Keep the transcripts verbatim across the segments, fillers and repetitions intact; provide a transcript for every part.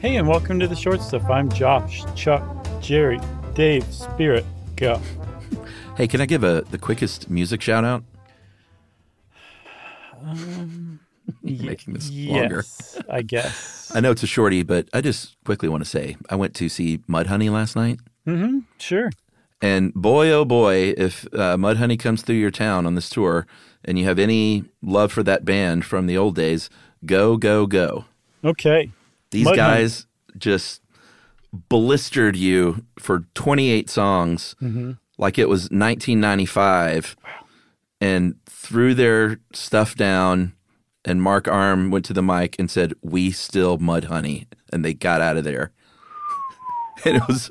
Hey, and welcome to The Short Stuff. I'm Josh, Chuck, Jerry, Dave, Spirit, go. Hey, can I give a the quickest music shout out? Um, Making this yes, longer. I guess. I know it's a shorty, but I just quickly want to say I went to see Mudhoney last night. Mm-hmm, sure. And boy, oh boy, if uh, Mudhoney comes through your town on this tour and you have any love for that band from the old days, go, go, go. Okay. These Mudhoney. guys just blistered you for twenty-eight songs mm-hmm. like it was nineteen ninety-five wow. and threw their stuff down, and Mark Arm went to the mic and said, "We still Mudhoney," and they got out of there. And it was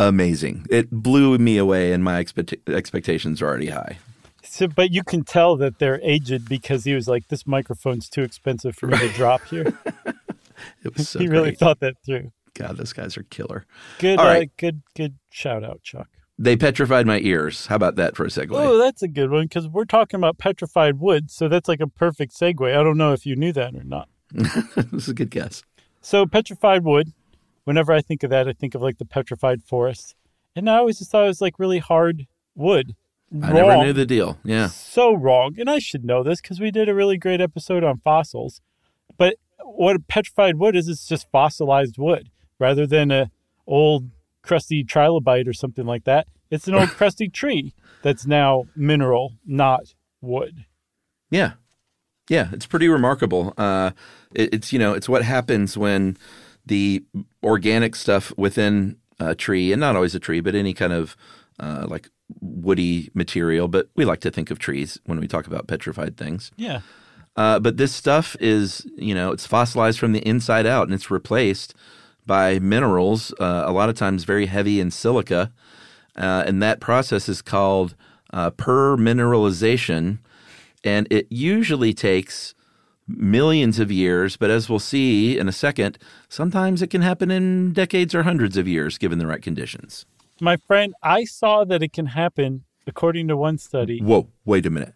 amazing. It blew me away, and my expect- expectations are already high. So, but you can tell that they're aged because he was like, "This microphone's too expensive for me to drop here." It was so he really great. Thought that through. God, those guys are killer. Good, All right. uh, good, good shout out, Chuck. They petrified my ears. How about that for a segue? Oh, that's a good one because we're talking about petrified wood, so that's like a perfect segue. I don't know if you knew that or not. This is a good guess. So petrified wood. Whenever I think of that, I think of like the petrified forest, and I always just thought it was like really hard wood. I wrong. never knew the deal. Yeah, so wrong. And I should know this because we did a really great episode on fossils, but. What petrified wood is, it's just fossilized wood rather than a old crusty trilobite or something like that. It's an old crusty tree that's now mineral, not wood. Yeah. Yeah. It's pretty remarkable. Uh, it, it's, you know, it's what happens when the organic stuff within a tree, and not always a tree, but any kind of uh, like woody material. But we like to think of trees when we talk about petrified things. Yeah. Uh, but this stuff is, you know, it's fossilized from the inside out, and it's replaced by minerals, uh, a lot of times very heavy in silica. Uh, and that process is called uh, permineralization. And it usually takes millions of years. But as we'll see in a second, sometimes it can happen in decades or hundreds of years, given the right conditions. My friend, I saw that it can happen, according to one study. Whoa, wait a minute.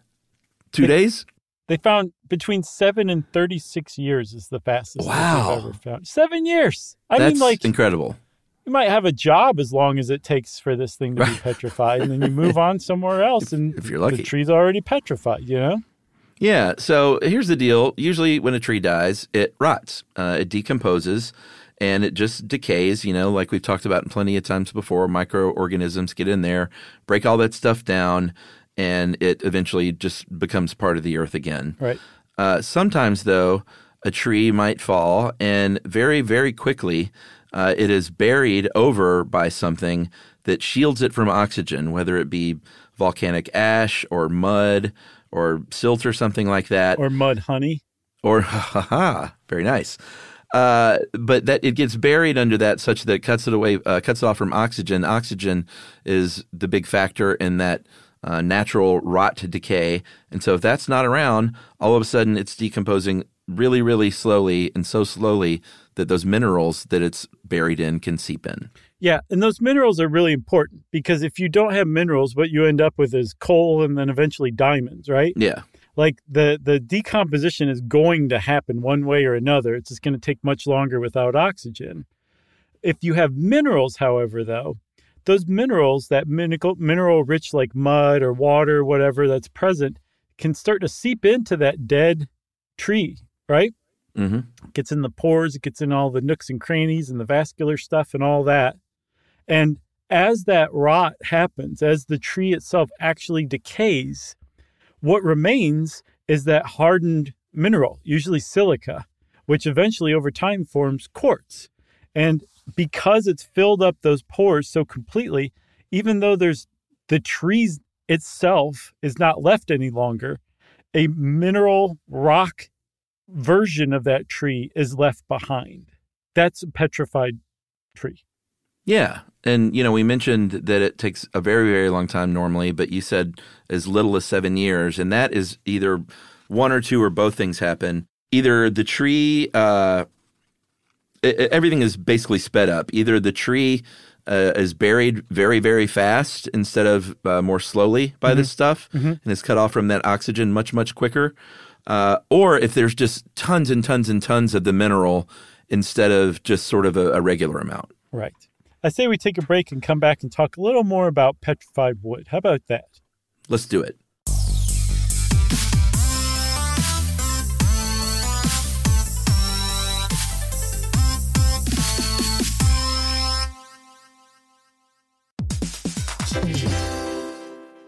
Two days? They found between seven and thirty-six years is the fastest wow. they've ever found. Seven years. I That's mean, like incredible. You might have a job as long as it takes for this thing to be petrified, and then you move on somewhere else, and if you're lucky. The tree's already petrified. You know? Yeah. So here's the deal. Usually, when a tree dies, it rots. Uh, it decomposes, and it just decays. You know, like we've talked about plenty of times before. Microorganisms get in there, break all that stuff down. And it eventually just becomes part of the earth again. Right. Uh, sometimes, though, a tree might fall, and very, very quickly uh, it is buried over by something that shields it from oxygen, whether it be volcanic ash or mud or silt or something like that. Or Mudhoney. Or, ha ha ha, very nice. Uh, but that it gets buried under that such that it cuts it away, uh, cuts it off from oxygen. Oxygen is the big factor in that Uh, natural rot to decay. And so if that's not around, all of a sudden it's decomposing really, really slowly, and so slowly that those minerals that it's buried in can seep in. Yeah, and those minerals are really important because if you don't have minerals, what you end up with is coal and then eventually diamonds, right? Yeah. Like the, the decomposition is going to happen one way or another. It's just going to take much longer without oxygen. If you have minerals, however, though, those minerals, that mineral, mineral rich like mud or water, whatever that's present, can start to seep into that dead tree, right? Mm-hmm. It gets in the pores, it gets in all the nooks and crannies and the vascular stuff and all that. And as that rot happens, as the tree itself actually decays, what remains is that hardened mineral, usually silica, which eventually over time forms quartz. And because it's filled up those pores so completely, even though there's the tree itself is not left any longer, a mineral rock version of that tree is left behind. That's a petrified tree. Yeah. And, you know, we mentioned that it takes a very, very long time normally, but you said as little as seven years. And that is either one or two or both things happen. Either the tree, uh, it, it, everything is basically sped up. Either the tree uh, is buried very, very fast instead of uh, more slowly by mm-hmm. this stuff mm-hmm. and is cut off from that oxygen much, much quicker. Uh, or if there's just tons and tons and tons of the mineral instead of just sort of a, a regular amount. Right. I say we take a break and come back and talk a little more about petrified wood. How about that? Let's do it.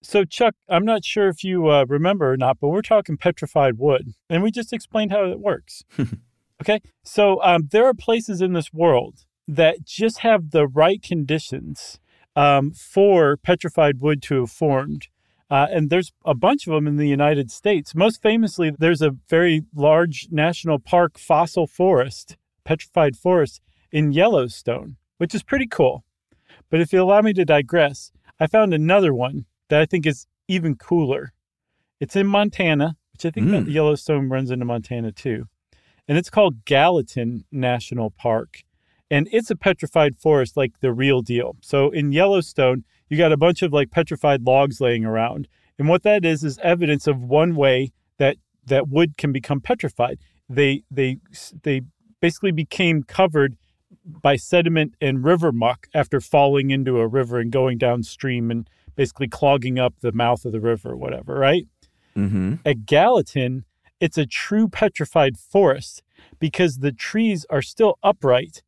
So, Chuck, I'm not sure if you uh, remember or not, but we're talking petrified wood, and we just explained how it works. Okay? So um, there are places in this world that just have the right conditions um, for petrified wood to have formed, uh, and there's a bunch of them in the United States. Most famously, there's a very large national park fossil forest, petrified forest, in Yellowstone, which is pretty cool. But if you allow me to digress, I found another one that I think is even cooler. It's in Montana, which I think mm. Yellowstone runs into Montana too. And it's called Gallatin National Park. And it's a petrified forest, like the real deal. So in Yellowstone, you got a bunch of like petrified logs laying around. And what that is, is evidence of one way that, that wood can become petrified. They, they, they basically became covered by sediment and river muck after falling into a river and going downstream and basically clogging up the mouth of the river or whatever, right? Mm-hmm. At Gallatin, it's a true petrified forest because the trees are still upright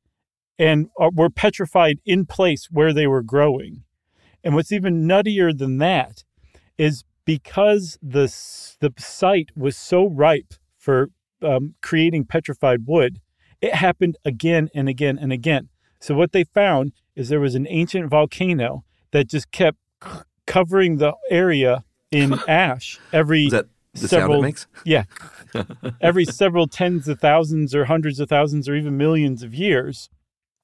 and are, were petrified in place where they were growing. And what's even nuttier than that is because the, the site was so ripe for um, creating petrified wood, it happened again and again and again. So what they found is there was an ancient volcano that just kept covering the area in ash every Is that the several sound it makes? Yeah, every several tens of thousands or hundreds of thousands or even millions of years.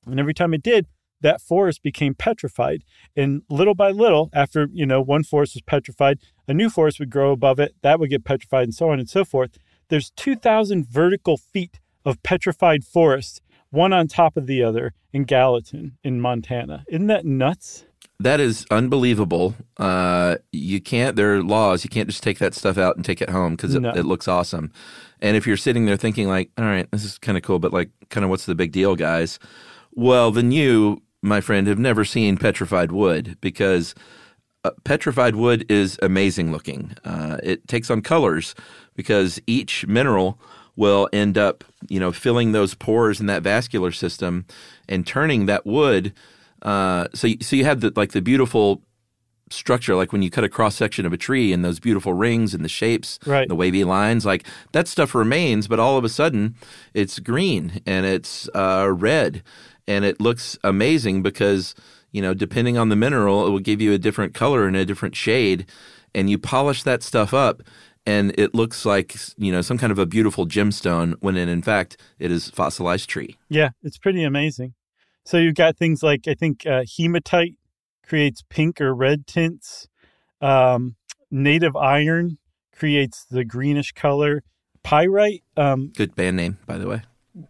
And every time it did, that forest became petrified. And little by little, after, you know, one forest was petrified, a new forest would grow above it. That would get petrified and so on and so forth. There's two thousand vertical feet of petrified forest, one on top of the other in Gallatin in Montana. Isn't that nuts? That is unbelievable. Uh, you can't, there are laws. You can't just take that stuff out and take it home because it, no. it looks awesome. And if you're sitting there thinking like, all right, this is kind of cool, but like kind of what's the big deal, guys? Well, then you, my friend, have never seen petrified wood because uh, petrified wood is amazing looking. Uh, it takes on colors because each mineral will end up, you know, filling those pores in that vascular system and turning that wood. Uh, so, so you have the like the beautiful structure, like when you cut a cross section of a tree and those beautiful rings and the shapes, right. and the wavy lines, like that stuff remains. But all of a sudden, it's green and it's uh, red, and it looks amazing because you know, depending on the mineral, it will give you a different color and a different shade, and you polish that stuff up, and it looks like you know some kind of a beautiful gemstone when in, in fact it is fossilized tree. Yeah, it's pretty amazing. So you've got things like, I think, uh, hematite creates pink or red tints. Um, native iron creates the greenish color. Pyrite. Um, Good band name, by the way.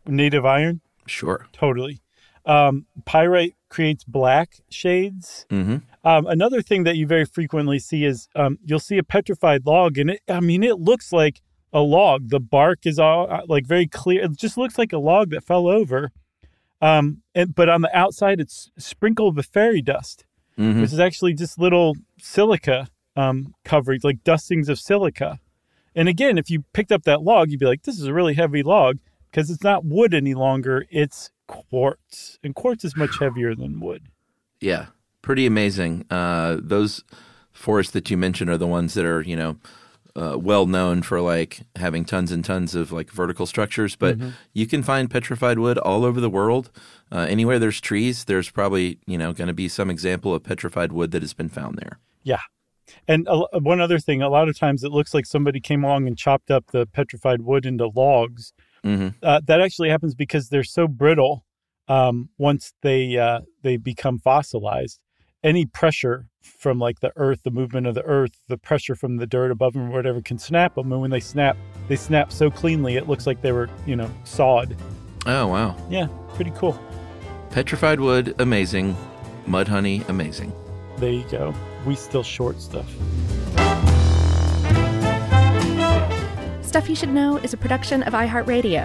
Native iron? Sure. Totally. Um, pyrite creates black shades. Mm-hmm. Um, another thing that you very frequently see is um, you'll see a petrified log, and it, I mean, it looks like a log. The bark is all like very clear. It just looks like a log that fell over. Um, and, but on the outside, it's sprinkled with fairy dust, mm-hmm. which is actually just little silica um, coverings, like dustings of silica. And again, if you picked up that log, you'd be like, this is a really heavy log because it's not wood any longer. It's quartz. And quartz is much heavier than wood. Yeah, pretty amazing. Uh, those forests that you mentioned are the ones that are, you know, Uh, well known for like having tons and tons of like vertical structures, but mm-hmm. you can find petrified wood all over the world. Uh, anywhere there's trees, there's probably, you know, going to be some example of petrified wood that has been found there. Yeah. And uh, one other thing, a lot of times it looks like somebody came along and chopped up the petrified wood into logs. Mm-hmm. Uh, that actually happens because they're so brittle um, once they uh, they become fossilized. Any pressure from like the earth, the movement of the earth, the pressure from the dirt above them or whatever can snap them. And when they snap, they snap so cleanly, it looks like they were, you know, sawed. Oh, wow. Yeah, pretty cool. Petrified wood, amazing. Mudhoney, amazing. There you go. We still short stuff. Stuff You Should Know is a production of iHeartRadio.